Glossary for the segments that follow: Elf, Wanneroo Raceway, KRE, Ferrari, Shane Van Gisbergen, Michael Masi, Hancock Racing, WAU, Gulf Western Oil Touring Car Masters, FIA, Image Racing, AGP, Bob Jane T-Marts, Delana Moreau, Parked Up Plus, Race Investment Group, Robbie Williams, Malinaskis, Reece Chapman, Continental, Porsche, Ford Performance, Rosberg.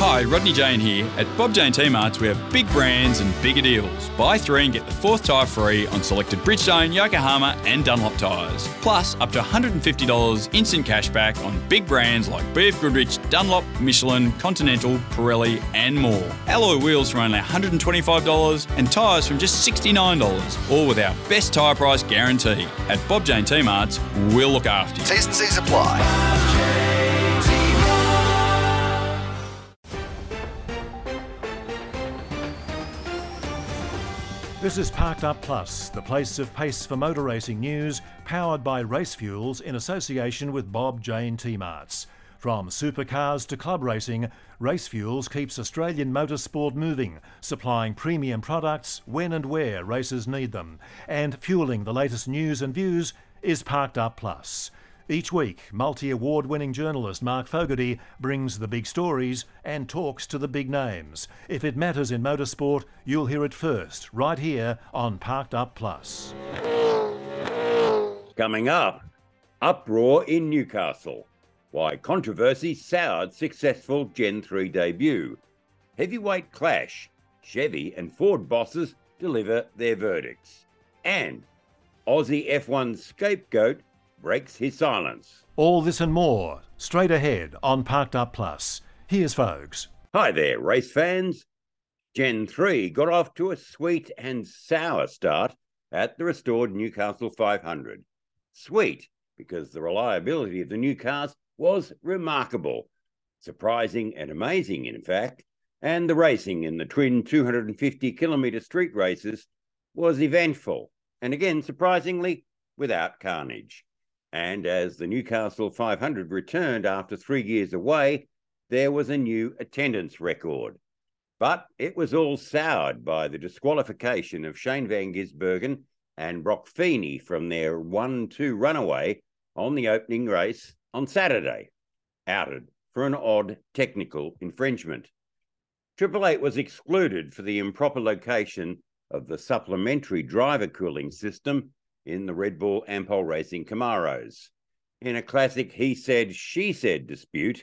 Hi, Rodney Jane here. At Bob Jane T-Marts, we have big brands and bigger deals. Buy three and get the fourth tyre free on selected Bridgestone, Yokohama and Dunlop tyres. Plus, up to $150 instant cash back on big brands like BF Goodrich, Dunlop, Michelin, Continental, Pirelli and more. Alloy wheels from only $125 and tyres from just $69, all with our best tyre price guarantee. At Bob Jane T-Marts, we'll look after you. T's and C's apply. This is Parked Up Plus, the place of pace for motor racing news, powered by Race Fuels in association with Bob Jane T-Marts. From supercars to club racing, Race Fuels keeps Australian motorsport moving, supplying premium products when and where racers need them. And fueling the latest news and views is Parked Up Plus. Each week, multi-award-winning journalist Mark Fogarty brings the big stories and talks to the big names. If it matters in motorsport, you'll hear it first, right here on Parked Up Plus. Coming up, uproar in Newcastle. Why controversy soured successful Gen 3 debut. Heavyweight clash. Chevy and Ford bosses deliver their verdicts. And Aussie F1 scapegoat breaks his silence. All this and more, straight ahead on Parked Up Plus. Here's Fogs. Hi there, race fans. Gen 3 got off to a sweet and sour start at the restored Newcastle 500. Sweet, because the reliability of the new cars was remarkable. Surprising and amazing, in fact. And the racing in the twin 250-kilometre street races was eventful. And again, surprisingly, without carnage. And as the Newcastle 500 returned after 3 years away, there was a new attendance record. But it was all soured by the disqualification of Shane Van Gisbergen and Brock Feeney from their 1-2 runaway on the opening race on Saturday, outed for an odd technical infringement. Triple Eight was excluded for the improper location of the supplementary driver cooling system in the Red Bull Ampol Racing Camaros. In a classic he said, she said dispute,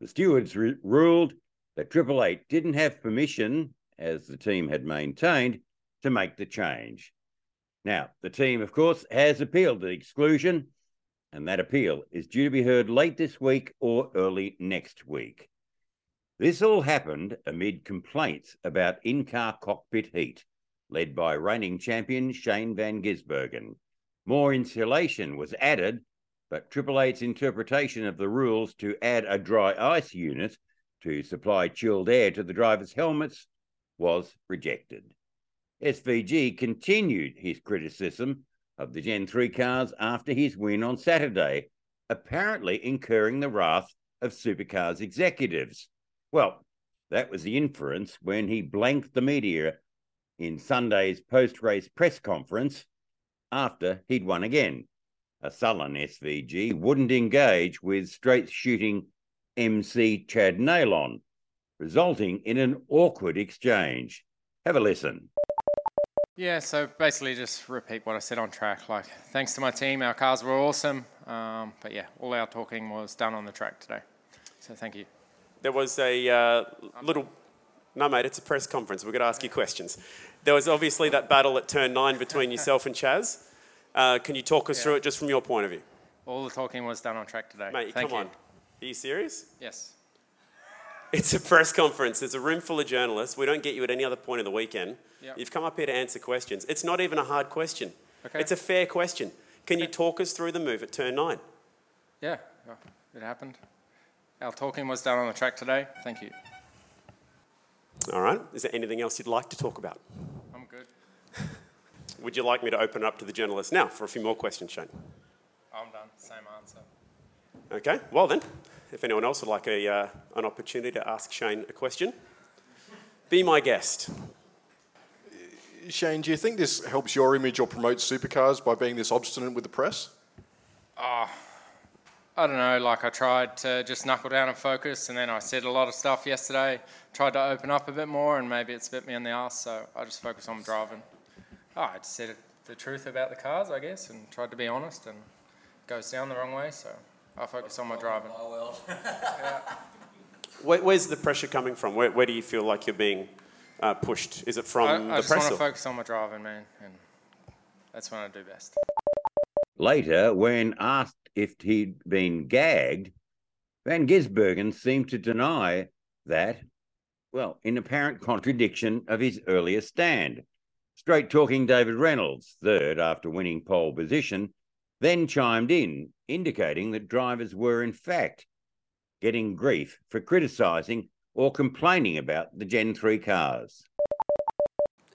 the stewards ruled that Triple Eight didn't have permission, as the team had maintained, to make the change. Now, the team, of course, has appealed the exclusion, and that appeal is due to be heard late this week or early next week. This all happened amid complaints about in-car cockpit heat, led by reigning champion Shane Van Gisbergen. More insulation was added, but Triple Eight's interpretation of the rules to add a dry ice unit to supply chilled air to the drivers' helmets was rejected. SVG continued his criticism of the Gen 3 cars after his win on Saturday, apparently incurring the wrath of Supercars executives. Well, that was the inference when he blanked the media in Sunday's post-race press conference after he'd won again. A sullen SVG wouldn't engage with straight-shooting MC Chad Nalon, resulting in an awkward exchange. Have a listen. Yeah, so basically just repeat what I said on track. Like, thanks to my team, our cars were awesome. But yeah, all our talking was done on the track today. So thank you. There was a little... No, mate, it's a press conference. We're going to ask you questions. There was obviously that battle at turn 9 between yourself and Chaz. Can you talk us through it just from your point of view? All the talking was done on track today. Mate, Thank you. Come on. Are you serious? Yes. It's a press conference. There's a room full of journalists. We don't get you at any other point of the weekend. Yep. You've come up here to answer questions. It's not even a hard question. Okay. It's a fair question. Can you talk us through the move at turn 9? Yeah, it happened. Our talking was done on the track today. Thank you. All right. Is there anything else you'd like to talk about? I'm good. Would you like me to open it up to the journalists now for a few more questions, Shane? I'm done. Same answer. Okay. Well then, if anyone else would like an opportunity to ask Shane a question, be my guest. Shane, do you think this helps your image or promotes supercars by being this obstinate with the press? I don't know, like I tried to just knuckle down and focus, and then I said a lot of stuff yesterday, tried to open up a bit more, and maybe it spit me in the arse, so I just focus on driving. I just said the truth about the cars, I guess, and tried to be honest, and it goes down the wrong way, so I focus on my driving. Oh, well. Yeah. Where's the pressure coming from? Where do you feel like you're being pushed? Is it from the press? I just want to focus on my driving, man, and that's when I do best. Later, when asked if he'd been gagged, Van Gisbergen seemed to deny that, well, in apparent contradiction of his earlier stand. Straight-talking David Reynolds, third after winning pole position, then chimed in, indicating that drivers were, in fact, getting grief for criticising or complaining about the Gen 3 cars.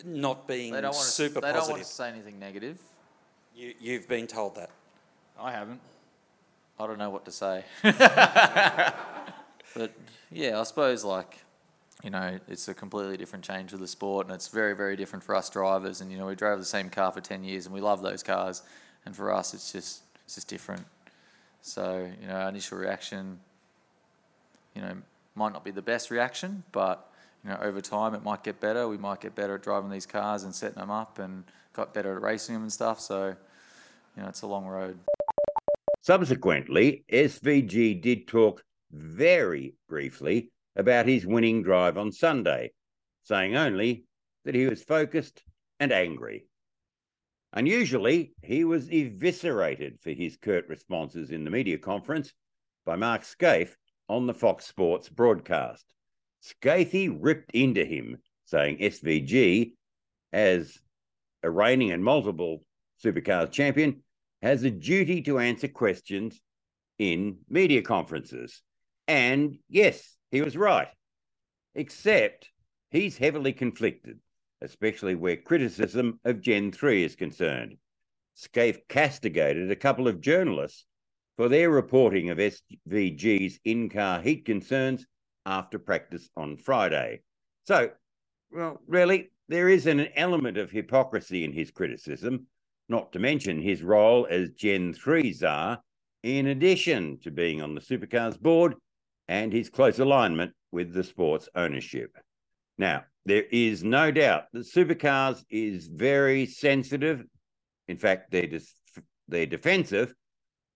Not being super positive. They don't want to say anything negative. You've been told that. I haven't. I don't know what to say. But, yeah, I suppose, like, you know, it's a completely different change of the sport and it's very, very different for us drivers. And, you know, we drove the same car for 10 years and we love those cars. And for us, it's just different. So, you know, our initial reaction, you know, might not be the best reaction, but, you know, over time it might get better. We might get better at driving these cars and setting them up and got better at racing them and stuff. So, you know, it's a long road. Subsequently, SVG did talk very briefly about his winning drive on Sunday, saying only that he was focused and angry. Unusually, he was eviscerated for his curt responses in the media conference by Mark Skaife on the Fox Sports broadcast. Skaife ripped into him, saying SVG, as a reigning and multiple Supercars champion, has a duty to answer questions in media conferences. And yes, he was right, except he's heavily conflicted, especially where criticism of Gen 3 is concerned. Skaife castigated a couple of journalists for their reporting of SVG's in-car heat concerns after practice on Friday. So, well, really, there is an element of hypocrisy in his criticism, not to mention his role as Gen 3 czar, in addition to being on the Supercars board and his close alignment with the sport's ownership. Now, there is no doubt that Supercars is very sensitive, in fact, they're defensive,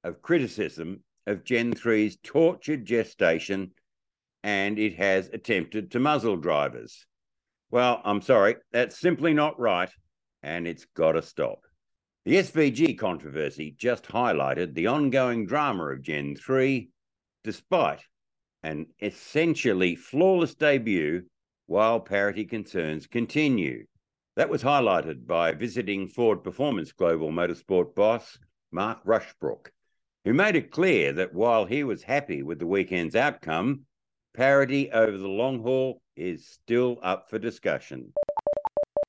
of criticism of Gen 3's tortured gestation, and it has attempted to muzzle drivers. Well, I'm sorry, that's simply not right, and it's got to stop. The SVG controversy just highlighted the ongoing drama of Gen 3, despite an essentially flawless debut while parity concerns continue. That was highlighted by visiting Ford Performance global motorsport boss Mark Rushbrook, who made it clear that while he was happy with the weekend's outcome, parity over the long haul is still up for discussion.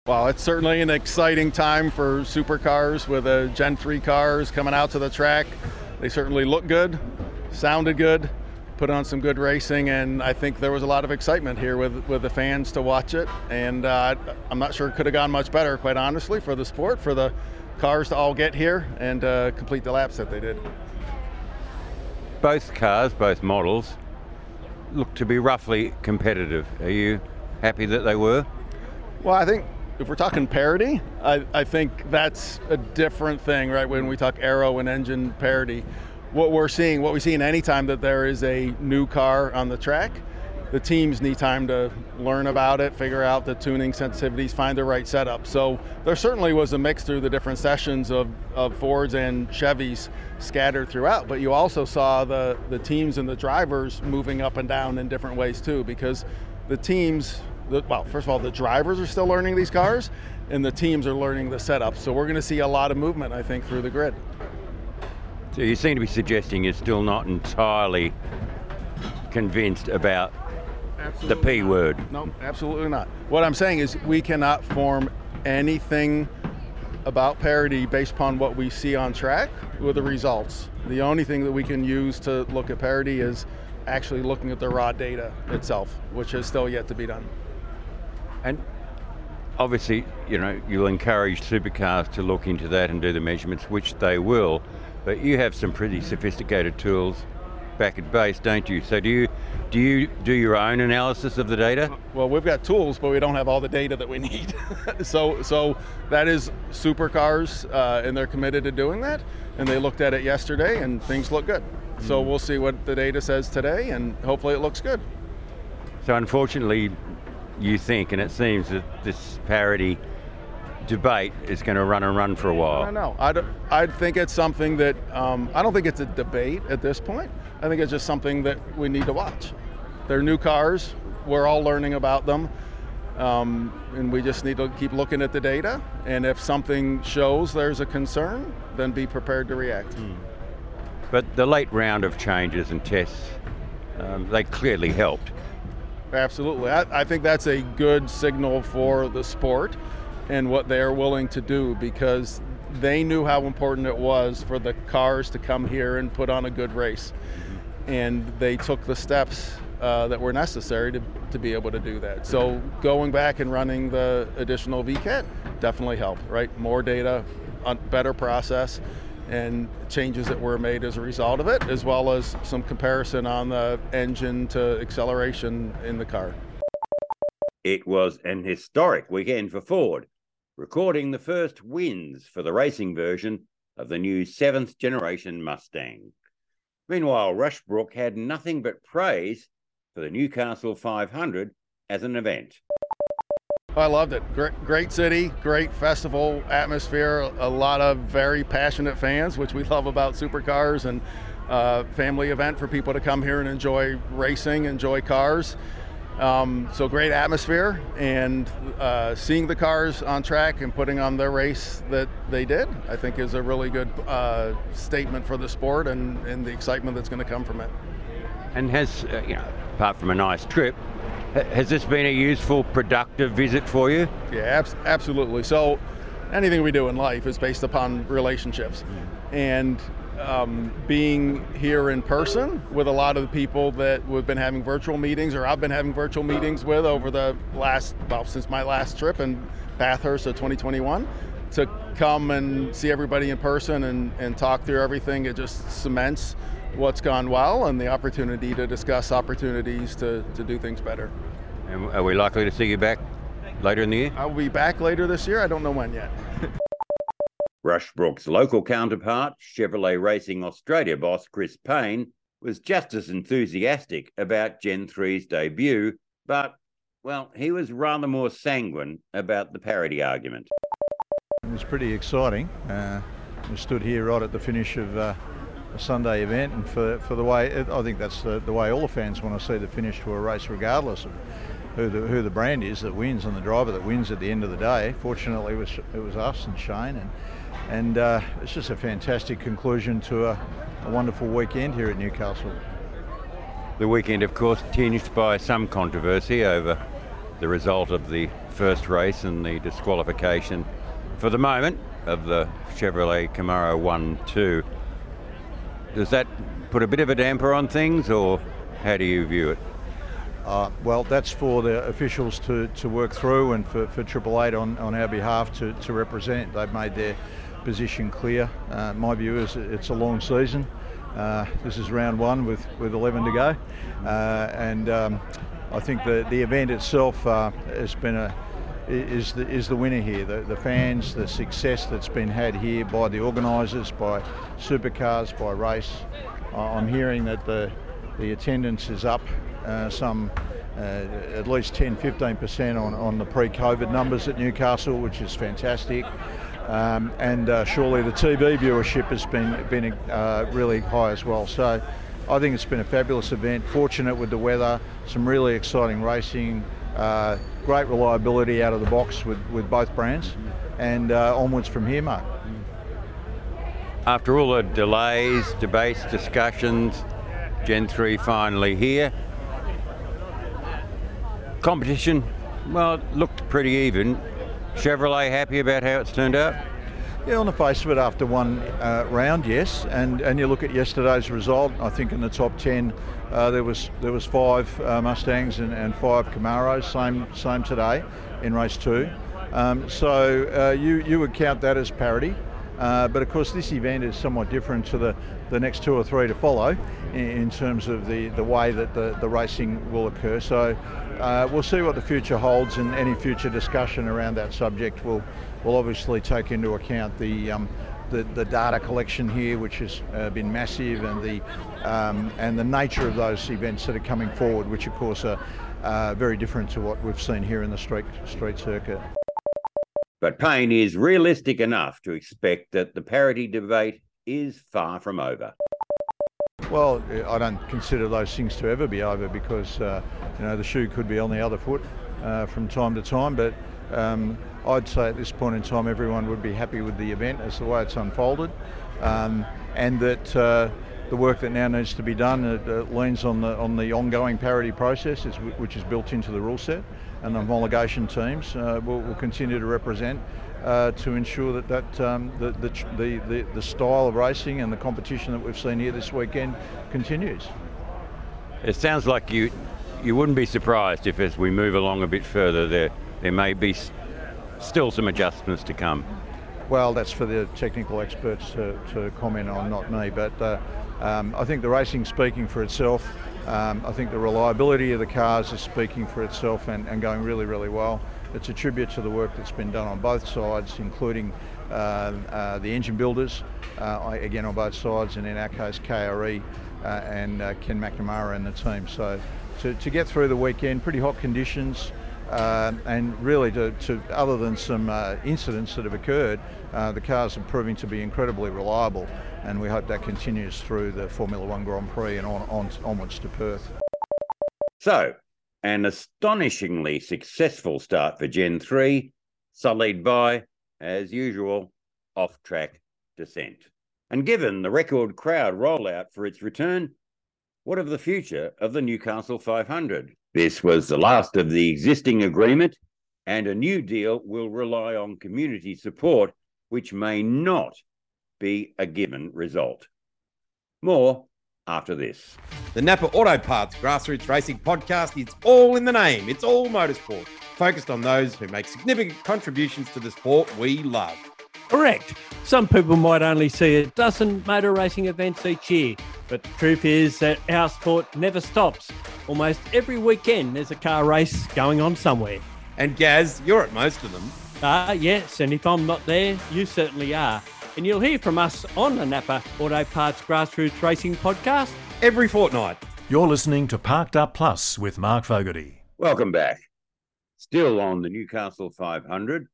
Well, it's certainly an exciting time for supercars with the Gen 3 cars coming out to the track. They certainly look good, sounded good, put on some good racing, and I think there was a lot of excitement here with the fans to watch it. And I'm not sure it could have gone much better, quite honestly, for the sport, for the cars to all get here and complete the laps that they did. Both cars, both models, look to be roughly competitive. Are you happy that they were? Well, I think if we're talking parity, I think that's a different thing, right? When we talk aero and engine parity, what we see any time that there is a new car on the track, the teams need time to learn about it, figure out the tuning sensitivities, find the right setup. So there certainly was a mix through the different sessions of Fords and Chevys scattered throughout, but you also saw the teams and the drivers moving up and down in different ways too, because the teams, well, first of all, the drivers are still learning these cars and the teams are learning the setup. So we're gonna see a lot of movement, I think, through the grid. So you seem to be suggesting you're still not entirely convinced about the P word. No, absolutely not. What I'm saying is we cannot form anything about parity based upon what we see on track with the results. The only thing that we can use to look at parity is actually looking at the raw data itself, which is still yet to be done. And obviously, you know, you'll encourage supercars to look into that and do the measurements, which they will, but you have some pretty sophisticated tools back at base, don't you? So do you do your own analysis of the data? Well, we've got tools, but we don't have all the data that we need. So that is supercars, and they're committed to doing that. And they looked at it yesterday, and things look good. So we'll see what the data says today, and hopefully it looks good. So unfortunately, you think, and it seems that this parity debate is going to run for a while. I think it's something that I don't think it's a debate at this point. I think it's just something that we need to watch. They're new cars. We're all learning about them. And we just need to keep looking at the data. And if something shows there's a concern, then be prepared to react. But the late round of changes and tests, they clearly helped. Absolutely. I think that's a good signal for the sport and what they're willing to do, because they knew how important it was for the cars to come here and put on a good race. And they took the steps that were necessary to be able to do that. So going back and running the additional VCAT definitely helped, right? More data, better process, and changes that were made as a result of it, as well as some comparison on the engine to acceleration in the car. It was an historic weekend for Ford, recording the first wins for the racing version of the new 7th generation Mustang. Meanwhile, Rushbrook had nothing but praise for the Newcastle 500 as an event. I loved it. Great city, great festival atmosphere, a lot of very passionate fans, which we love about supercars, and family event for people to come here and enjoy racing, enjoy cars. So great atmosphere, and seeing the cars on track and putting on their race that they did, I think is a really good statement for the sport and the excitement that's going to come from it. And has, apart from a nice trip, has this been a useful, productive visit for you? Yeah, absolutely. So anything we do in life is based upon relationships. And being here in person with a lot of the people that we've been having virtual meetings, or I've been having virtual meetings with over the since my last trip in Bathurst of 2021, to come and see everybody in person and talk through everything, it just cements what's gone well and the opportunity to discuss opportunities to do things better. And are we likely to see you back later in the year? I'll be back later this year. I don't know when yet. Rushbrook's local counterpart, Chevrolet Racing Australia boss Chris Payne, was just as enthusiastic about Gen 3's debut, but, well, he was rather more sanguine about the parity argument. It was pretty exciting. We stood here right at the finish of a Sunday event, and for the way I think that's the way all the fans want to see the finish to a race, regardless of who the brand is that wins and the driver that wins at the end of the day. Fortunately, it was us and Shane, and it's just a fantastic conclusion to a wonderful weekend here at Newcastle. The weekend, of course, tinged by some controversy over the result of the first race and the disqualification, for the moment, of the Chevrolet Camaro 1-2. Does that put a bit of a damper on things, or how do you view it? Well, that's for the officials to work through, and for Triple Eight on our behalf to represent. They've made their position clear. My view is it's a long season. This is round one with 11 to go. I think the event itself has been is the winner here. The fans, the success that's been had here by the organisers, by supercars, by race. I'm hearing that the attendance is up at least 10-15% on the pre-COVID numbers at Newcastle, which is fantastic. Surely the TV viewership has been really high as well. So I think it's been a fabulous event. Fortunate with the weather, some really exciting racing. Great reliability out of the box with both brands, and onwards from here, Mark. After all the delays, debates, discussions, Gen 3 finally here. Competition, well, it looked pretty even. Chevrolet happy about how it's turned out? Yeah, on the face of it, after one round, yes. And you look at yesterday's result. I think in the top 10, there was 5 Mustangs and 5 Camaros. Same today in race 2. You would count that as parity. But of course, this event is somewhat different to the next 2 or 3 to follow in terms of the way that the racing will occur. So we'll see what the future holds, and any future discussion around that subject will obviously take into account the data collection here, which has been massive, and the nature of those events that are coming forward, which of course are very different to what we've seen here in the street circuit. But Payne is realistic enough to expect that the parity debate is far from over. Well, I don't consider those things to ever be over because, the shoe could be on the other foot from time to time. But I'd say at this point in time, everyone would be happy with the event as the way it's unfolded, and that the work that now needs to be done leans on the ongoing parity process, which is built into the rule set, and the homologation teams will continue to represent to ensure that the style of racing and the competition that we've seen here this weekend continues. It sounds like you wouldn't be surprised if, as we move along a bit further, there may be still some adjustments to come. Well, that's for the technical experts to comment on, not me, but I think the racing's speaking for itself. I think the reliability of the cars is speaking for itself and going really, really well. It's a tribute to the work that's been done on both sides, including the engine builders, again on both sides, and in our case KRE and Ken McNamara and the team. So to get through the weekend, pretty hot conditions, and really, to other than some incidents that have occurred, the cars are proving to be incredibly reliable, and we hope that continues through the Formula One Grand Prix and onwards to Perth. So, an astonishingly successful start for Gen 3, sullied by, as usual, off-track descent. And given the record crowd rollout for its return, what of the future of the Newcastle 500? This was the last of the existing agreement, and a new deal will rely on community support, which may not be a given result. More after this. The Napa Auto Parts Grassroots Racing Podcast. It's all in the name. It's all motorsport, focused on those who make significant contributions to the sport we love. Correct. Some people might only see a dozen motor racing events each year, but the truth is that our sport never stops. Almost every weekend, there's a car race going on somewhere. And Gaz, you're at most of them. Yes, and if I'm not there, you certainly are. And you'll hear from us on the Napa Auto Parts Grassroots Racing Podcast every fortnight. You're listening to Parked Up Plus with Mark Fogarty. Welcome back. Still on the Newcastle 500,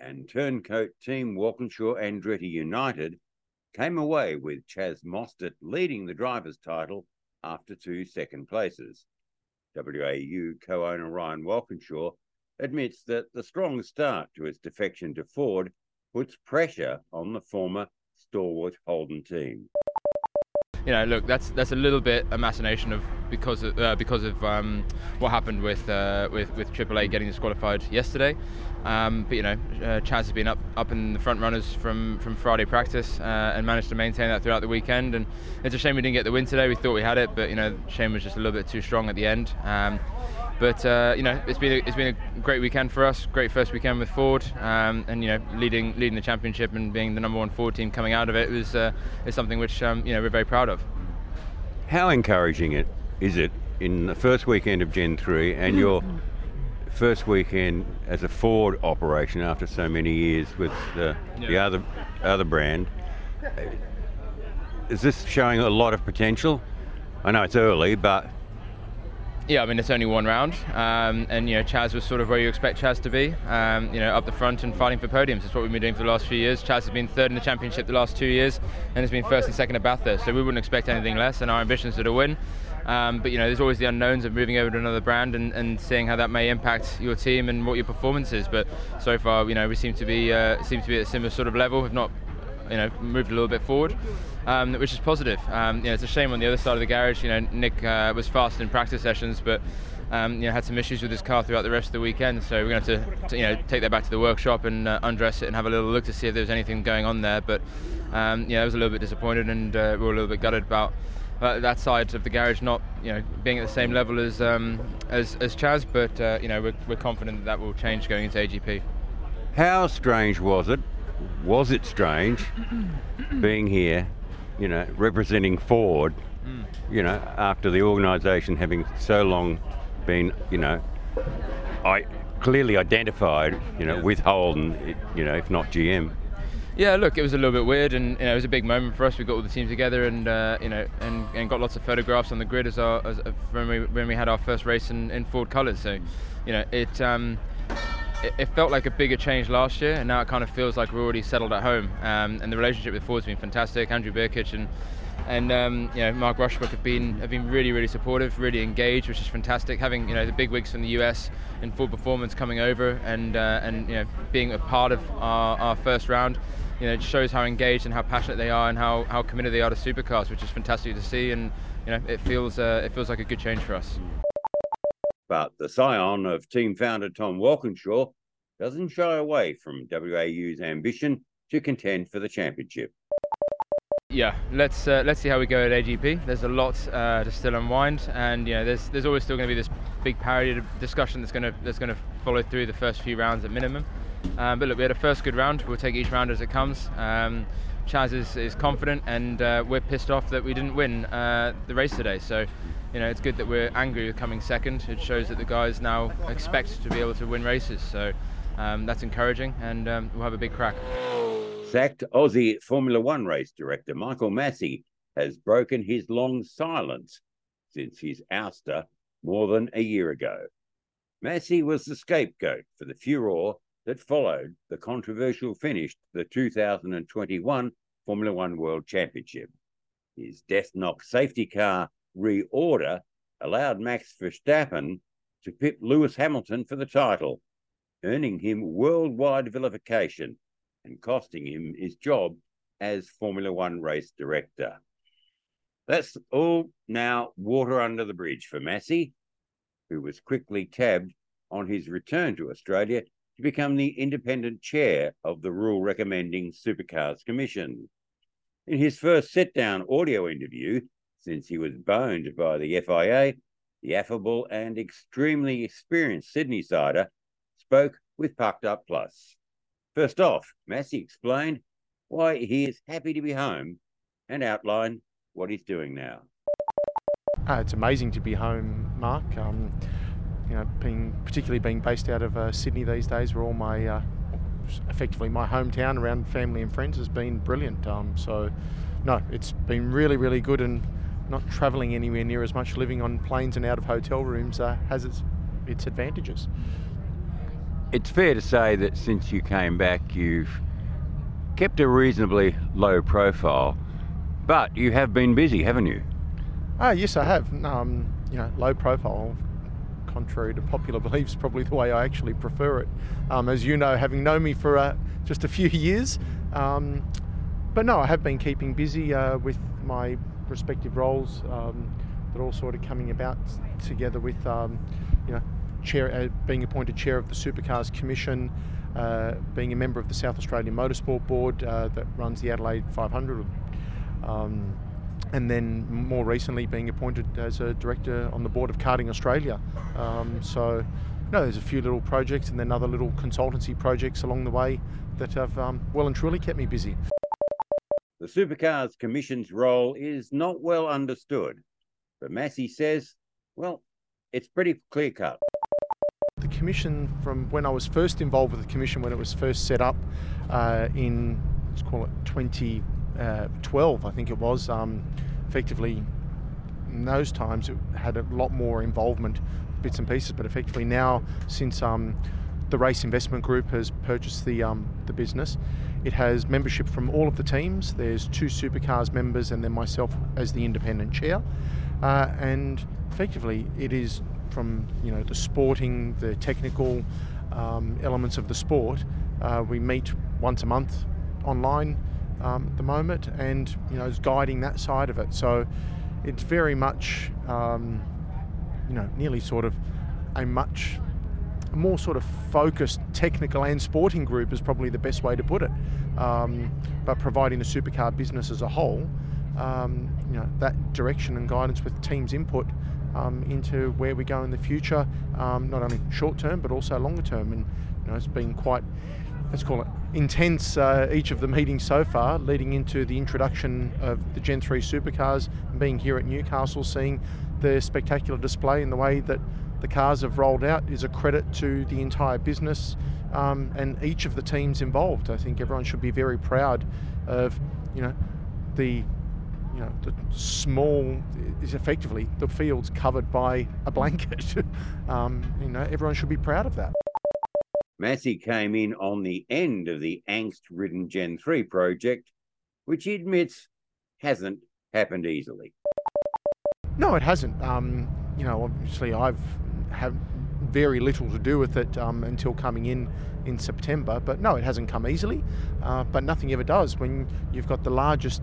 and turncoat team Walkinshaw Andretti United came away with Chaz Mostert leading the driver's title after 2 second places. WAU co-owner Ryan Walkinshaw admits that the strong start to its defection to Ford puts pressure on the former stalwart Holden team. You know, look, that's a little bit a machination of because of what happened with Triple Eight getting disqualified yesterday. But Chaz has been up in the front runners from Friday practice and managed to maintain that throughout the weekend. And it's a shame we didn't get the win today. We thought we had it, but Shane was just a little bit too strong at the end. But it's been a great weekend for us. Great first weekend with Ford, and leading the championship and being the number one Ford team coming out of it is something which we're very proud of. How encouraging is it in the first weekend of Gen 3 and your first weekend as a Ford operation after so many years with the other brand? Is this showing a lot of potential? I know it's early, but... Yeah, I mean, it's only one round, and Chaz was sort of where you expect Chaz to be, up the front and fighting for podiums. It's what we've been doing for the last few years. Chaz has been third in the championship the last 2 years, and has been first and second at Bathurst, so we wouldn't expect anything less, and our ambitions are to win. But there's always the unknowns of moving over to another brand and seeing how that may impact your team and what your performance is. But so far, we seem to be at a similar sort of level, if not, moved a little bit forward. Which is positive. It's a shame on the other side of the garage. Nick was fast in practice sessions, but had some issues with his car throughout the rest of the weekend. So we're going to have to take that back to the workshop and undress it and have a little look to see if there's anything going on there. But I was a little bit disappointed, and we were a little bit gutted about that side of the garage not being at the same level as Chaz. But we're confident that will change going into AGP. How strange was it? Was it strange being here? Representing Ford, after the organisation having so long been, I clearly identified, with Holden, if not GM. Yeah, look, it was a little bit weird, and it was a big moment for us. We got all the teams together, and and got lots of photographs on the grid when we had our first race in Ford colours. So, it felt like a bigger change last year, and now it kind of feels like we're already settled at home. And the relationship with Ford's been fantastic. Andrew Birkic and Mark Rushbrook have been really, really supportive, really engaged, which is fantastic. Having the big wigs from the US and Ford Performance coming over and being a part of our first round, it shows how engaged and how passionate they are and how committed they are to supercars, which is fantastic to see. And it feels like a good change for us. But the scion of team founder Tom Walkinshaw doesn't shy away from WAU's ambition to contend for the championship. Yeah, let's see how we go at AGP. There's a lot to still unwind, and there's always still going to be this big parity discussion that's going to follow through the first few rounds at minimum. But look, we had a first good round. We'll take each round as it comes. Chaz is confident, and we're pissed off that we didn't win the race today. So, it's good that we're angry with coming second. It shows that the guys now expect to be able to win races. So that's encouraging, and we'll have a big crack. Sacked Aussie Formula One race director Michael Masi has broken his long silence since his ouster more than a year ago. Masi was the scapegoat for the furore that followed the controversial finish to the 2021 Formula One World Championship. His death knock safety car reorder allowed Max Verstappen to pip Lewis Hamilton for the title, earning him worldwide vilification and costing him his job as Formula One race director. That's all now water under the bridge for Masi, who was quickly tabbed on his return to Australia to become the independent chair of the rule-recommending Supercars Commission. In his first sit-down audio interview, since he was boned by the FIA, the affable and extremely experienced Sydneysider spoke with Parked Up Plus. First off, Masi explained why he is happy to be home and outlined what he's doing now. It's amazing to be home, Mark. Being based out of Sydney these days, where all my, effectively my hometown around family and friends has been brilliant. It's been really, really good, and not travelling anywhere near as much, living on planes and out of hotel rooms has its advantages. It's fair to say that since you came back, you've kept a reasonably low profile, but you have been busy, haven't you? Yes, I have. Low profile, contrary to popular beliefs, probably the way I actually prefer it. As you know, having known me for just a few years, but no, I have been keeping busy with my respective roles that are all sort of coming about together with, chair, being appointed chair of the Supercars Commission, being a member of the South Australian Motorsport Board that runs the Adelaide 500, and then more recently being appointed as a director on the board of Karting Australia. There's a few little projects and then other little consultancy projects along the way that have well and truly kept me busy. The Supercars Commission's role is not well understood, but Masi says, well, it's pretty clear-cut. The Commission, from when I was first involved with the Commission, when it was first set up in, let's call it 2012, I think it was, effectively in those times it had a lot more involvement, bits and pieces, but effectively now, since the Race Investment Group has purchased the business, it has membership from all of the teams. There's two Supercars members and then myself as the independent chair, and effectively it is from the sporting, the technical elements of the sport. We meet once a month online at the moment, and is guiding that side of it. So it's very much nearly sort of a much more sort of focused technical and sporting group is probably the best way to put it. But providing the supercar business as a whole, that direction and guidance with teams' input into where we go in the future, not only short term but also longer term. And it's been quite, let's call it intense, each of the meetings so far, leading into the introduction of the Gen 3 supercars and being here at Newcastle, seeing the spectacular display and the way that the cars have rolled out is a credit to the entire business, and each of the teams involved. I think everyone should be very proud of, the small is effectively the field's covered by a blanket. Everyone should be proud of that. Masi came in on the end of the angst-ridden Gen 3 project, which he admits hasn't happened easily. No, it hasn't. Obviously I've had very little to do with it until coming in September. But no, it hasn't come easily. But nothing ever does when you've got the largest,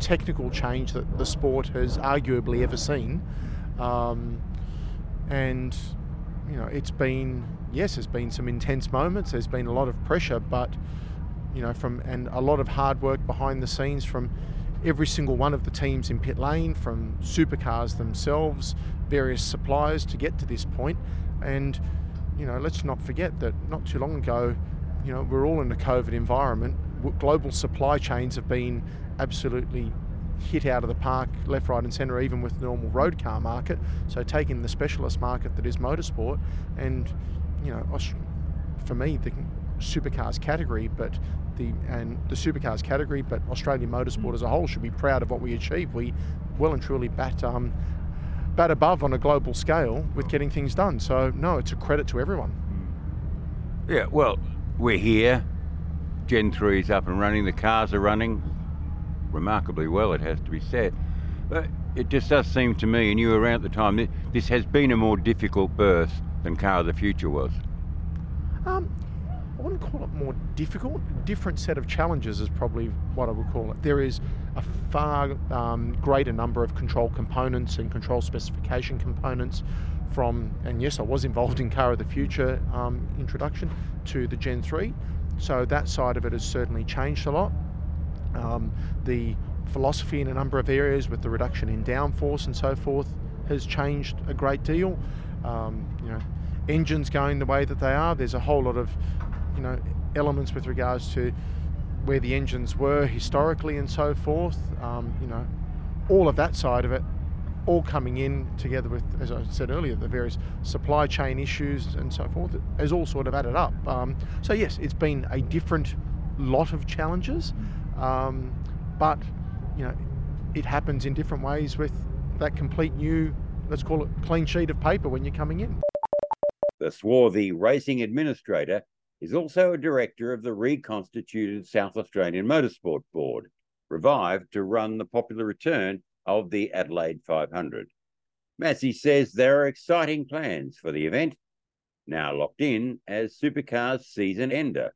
technical change that the sport has arguably ever seen. It's been... Yes, there's been some intense moments, there's been a lot of pressure, but, and a lot of hard work behind the scenes from every single one of the teams in pit lane, from supercars themselves, various suppliers to get to this point. And, let's not forget that not too long ago, we're all in a COVID environment. Global supply chains have been absolutely hit out of the park, left, right and centre, even with the normal road car market. So taking the specialist market that is motorsport and, for me, the supercars category, but Australian motorsport as a whole should be proud of what we achieved. We well and truly bat above on a global scale with getting things done. So no, it's a credit to everyone. Yeah, well, we're here. Gen 3 is up and running. The cars are running remarkably well, it has to be said. But it just does seem to me, and you were around at the time, this has been a more difficult birth than Car of the Future was. I wouldn't call it more difficult. A different set of challenges is probably what I would call it. There is a far greater number of control components and control specification components I was involved in Car of the Future introduction to the Gen 3. So that side of it has certainly changed a lot. The philosophy in a number of areas with the reduction in downforce and so forth has changed a great deal. Engines going the way that they are, there's a whole lot of elements with regards to where the engines were historically and so forth. All of that side of it all coming in together with, as I said earlier, the various supply chain issues and so forth has all sort of added up. So yes, it's been a different lot of challenges. But it happens in different ways with that complete new, let's call it, clean sheet of paper when you're coming in. The swarthy racing administrator is also a director of the reconstituted South Australian Motorsport Board, revived to run the popular return of the Adelaide 500. Masi says there are exciting plans for the event, now locked in as Supercars season ender.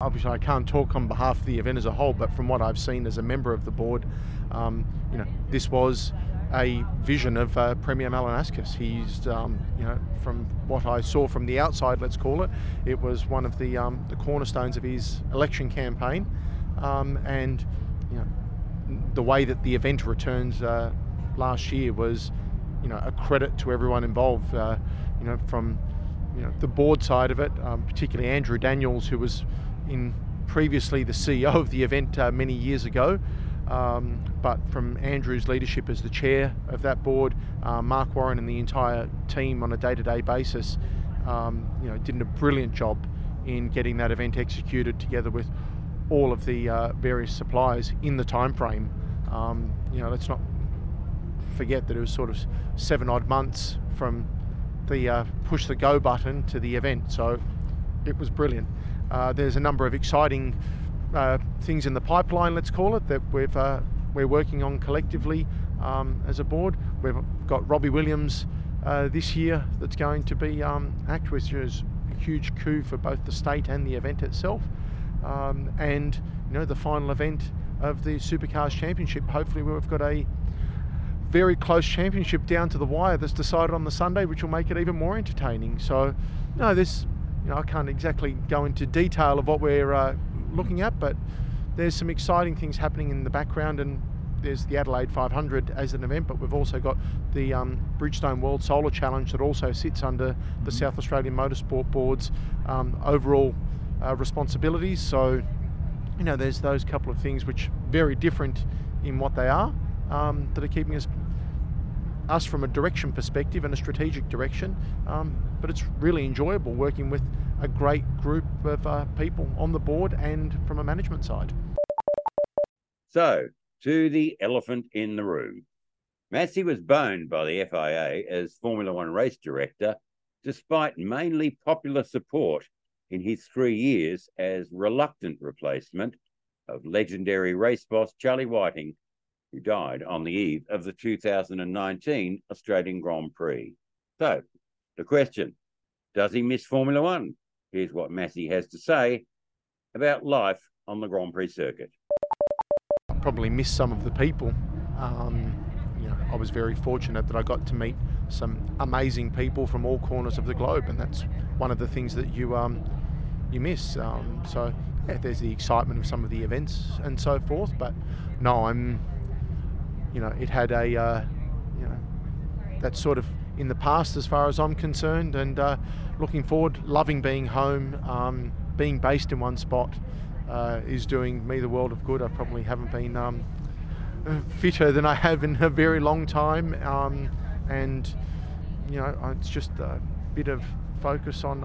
Obviously, I can't talk on behalf of the event as a whole, but from what I've seen as a member of the board, this was a vision of Premier Malinaskis. He's, from what I saw from the outside, let's call it, it was one of the cornerstones of his election campaign, the way that the event returns last year was, a credit to everyone involved. From the board side of it, particularly Andrew Daniels, who was previously the CEO of the event many years ago, but from Andrew's leadership as the chair of that board, Mark Warren and the entire team on a day-to-day basis, did a brilliant job in getting that event executed together with all of the various suppliers in the time frame. Let's not forget that it was sort of 7 odd months from the push the go button to the event, so it was brilliant. There's a number of exciting things in the pipeline, let's call it, that we're working on collectively as a board. We've got Robbie Williams this year that's going to be ACT, which is a huge coup for both the state and the event itself. The final event of the Supercars Championship. Hopefully we've got a very close championship down to the wire that's decided on the Sunday, which will make it even more entertaining. So, no, this... I can't exactly go into detail of what we're looking at, but there's some exciting things happening in the background, and there's the Adelaide 500 as an event, but we've also got the Bridgestone World Solar Challenge that also sits under the South Australian Motorsport Board's overall responsibilities. So, there's those couple of things which are very different in what they are, that are keeping us from a direction perspective and a strategic direction, but it's really enjoyable working with a great group of people on the board and from a management side. So, to the elephant in the room. Masi was boned by the FIA as Formula One race director, despite mainly popular support in his 3 years as reluctant replacement of legendary race boss Charlie Whiting, who died on the eve of the 2019 Australian Grand Prix. So, the question, does he miss Formula One? Here's what Masi has to say about life on the Grand Prix circuit. I probably miss some of the people. I was very fortunate that I got to meet some amazing people from all corners of the globe, and that's one of the things that you miss. There's the excitement of some of the events and so forth, but no, it had a, that's sort of in the past as far as I'm concerned, and looking forward, loving being home, being based in one spot is doing me the world of good. I probably haven't been fitter than I have in a very long time, it's just a bit of focus on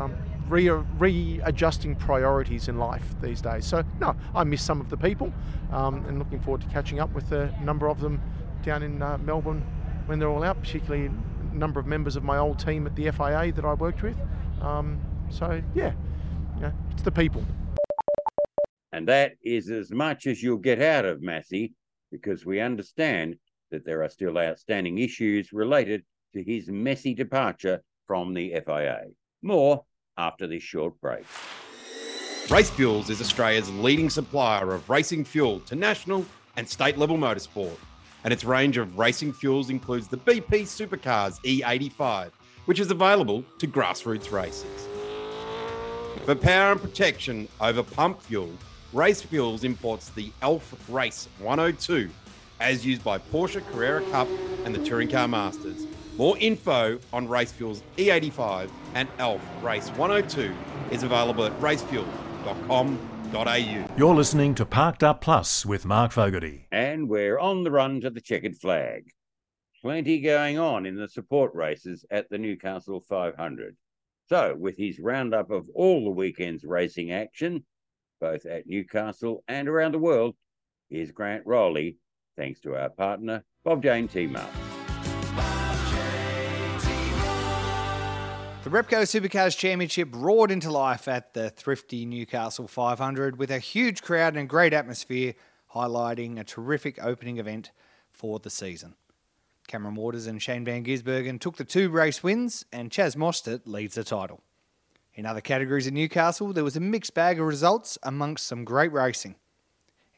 readjusting priorities in life these days. So no, I miss some of the people, and looking forward to catching up with a number of them down in Melbourne when they're all out, particularly a number of members of my old team at the FIA that I worked with. It's the people. And that is as much as you'll get out of Masi, because we understand that there are still outstanding issues related to his messy departure from the FIA. More after this short break. Race Fuels is Australia's leading supplier of racing fuel to national and state-level motorsport. And its range of racing fuels includes the BP Supercars E85, which is available to grassroots races. For power and protection over pump fuel, Race Fuels imports the Elf Race 102, as used by Porsche Carrera Cup and the Touring Car Masters. More info on Race Fuels E85 and Elf Race 102 is available at racefuels.com.au. You're listening to Parked Up Plus with Mark Fogarty. And we're on the run to the checkered flag. Plenty going on in the support races at the Newcastle 500. So, with his roundup of all the weekend's racing action, both at Newcastle and around the world, is Grant Rowley, thanks to our partner, Bob Jane T-Marts. The Repco Supercars Championship roared into life at the thrifty Newcastle 500 with a huge crowd and a great atmosphere, highlighting a terrific opening event for the season. Cameron Waters and Shane Van Gisbergen took the two race wins, and Chaz Mostert leads the title. In other categories at Newcastle, there was a mixed bag of results amongst some great racing.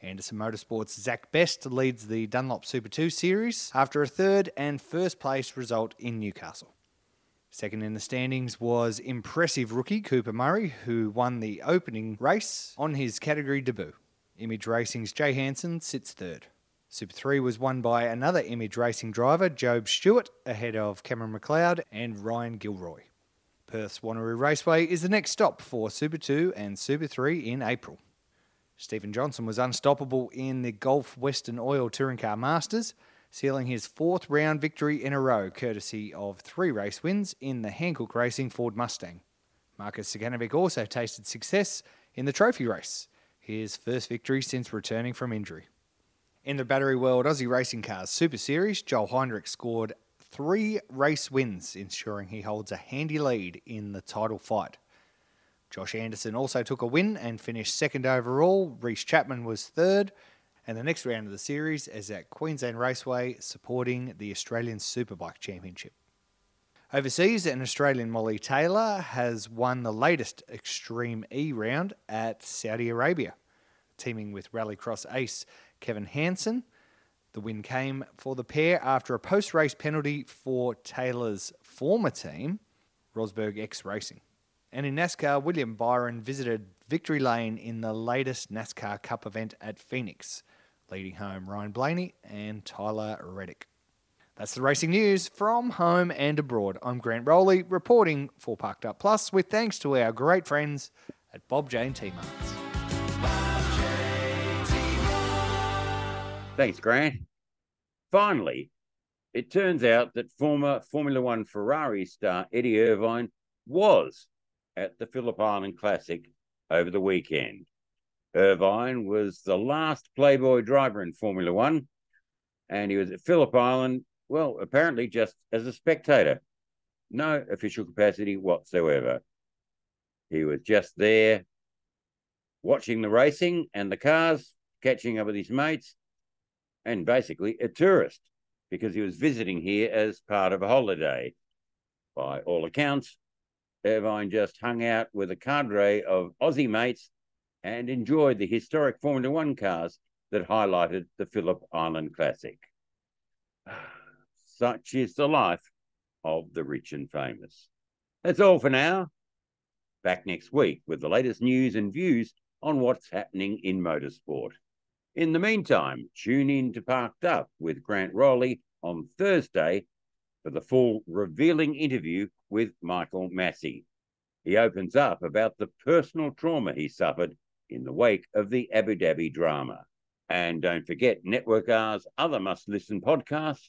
Anderson Motorsport's Zach Best leads the Dunlop Super 2 series after a third and first place result in Newcastle. Second in the standings was impressive rookie Cooper Murray, who won the opening race on his category debut. Image Racing's Jay Hansen sits third. Super 3 was won by another Image Racing driver, Job Stewart, ahead of Cameron McLeod and Ryan Gilroy. Perth's Wanneroo Raceway is the next stop for Super 2 and Super 3 in April. Stephen Johnson was unstoppable in the Gulf Western Oil Touring Car Masters, sealing his fourth round victory in a row, courtesy of three race wins in the Hancock Racing Ford Mustang. Marcus Ceganovic also tasted success in the trophy race, his first victory since returning from injury. In the Battery World Aussie Racing Cars Super Series, Joel Heinrich scored three race wins, ensuring he holds a handy lead in the title fight. Josh Anderson also took a win and finished second overall. Reece Chapman was third, and the next round of the series is at Queensland Raceway, supporting the Australian Superbike Championship. Overseas, an Australian Molly Taylor has won the latest Extreme E round at Saudi Arabia, teaming with Rallycross ace Kevin Hansen. The win came for the pair after a post-race penalty for Taylor's former team, Rosberg X Racing. And in NASCAR, William Byron visited Victory Lane in the latest NASCAR Cup event at Phoenix, leading home Ryan Blaney and Tyler Reddick. That's the racing news from home and abroad. I'm Grant Rowley, reporting for Parked Up Plus, with thanks to our great friends at Bob Jane T-Marts. Thanks, Grant. Finally, it turns out that former Formula One Ferrari star Eddie Irvine was at the Phillip Island Classic over the weekend. Irvine was the last Playboy driver in Formula One, and he was at Phillip Island, well, apparently just as a spectator. No official capacity whatsoever. He was just there watching the racing and the cars, catching up with his mates, and basically a tourist, because he was visiting here as part of a holiday. By all accounts, Irvine just hung out with a cadre of Aussie mates and enjoyed the historic Formula One cars that highlighted the Phillip Island Classic. Such is the life of the rich and famous. That's all for now. Back next week with the latest news and views on what's happening in motorsport. In the meantime, tune in to Parked Up with Grant Rowley on Thursday for the full revealing interview with Michael Masi. He opens up about the personal trauma he suffered in the wake of the Abu Dhabi drama. And don't forget Network R's other must-listen podcasts.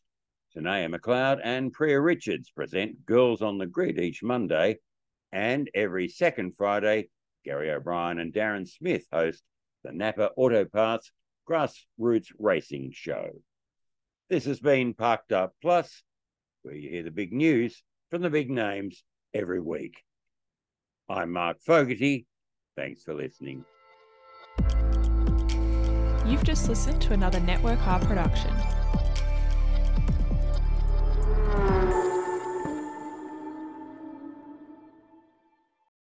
Tanea McLeod and Priya Richards present Girls on the Grid each Monday, and every second Friday, Gary O'Brien and Darren Smith host the Napa Auto Parts Grassroots Racing Show. This has been Parked Up Plus, where you hear the big news from the big names every week. I'm Mark Fogarty. Thanks for listening. You've just listened to another Network R production.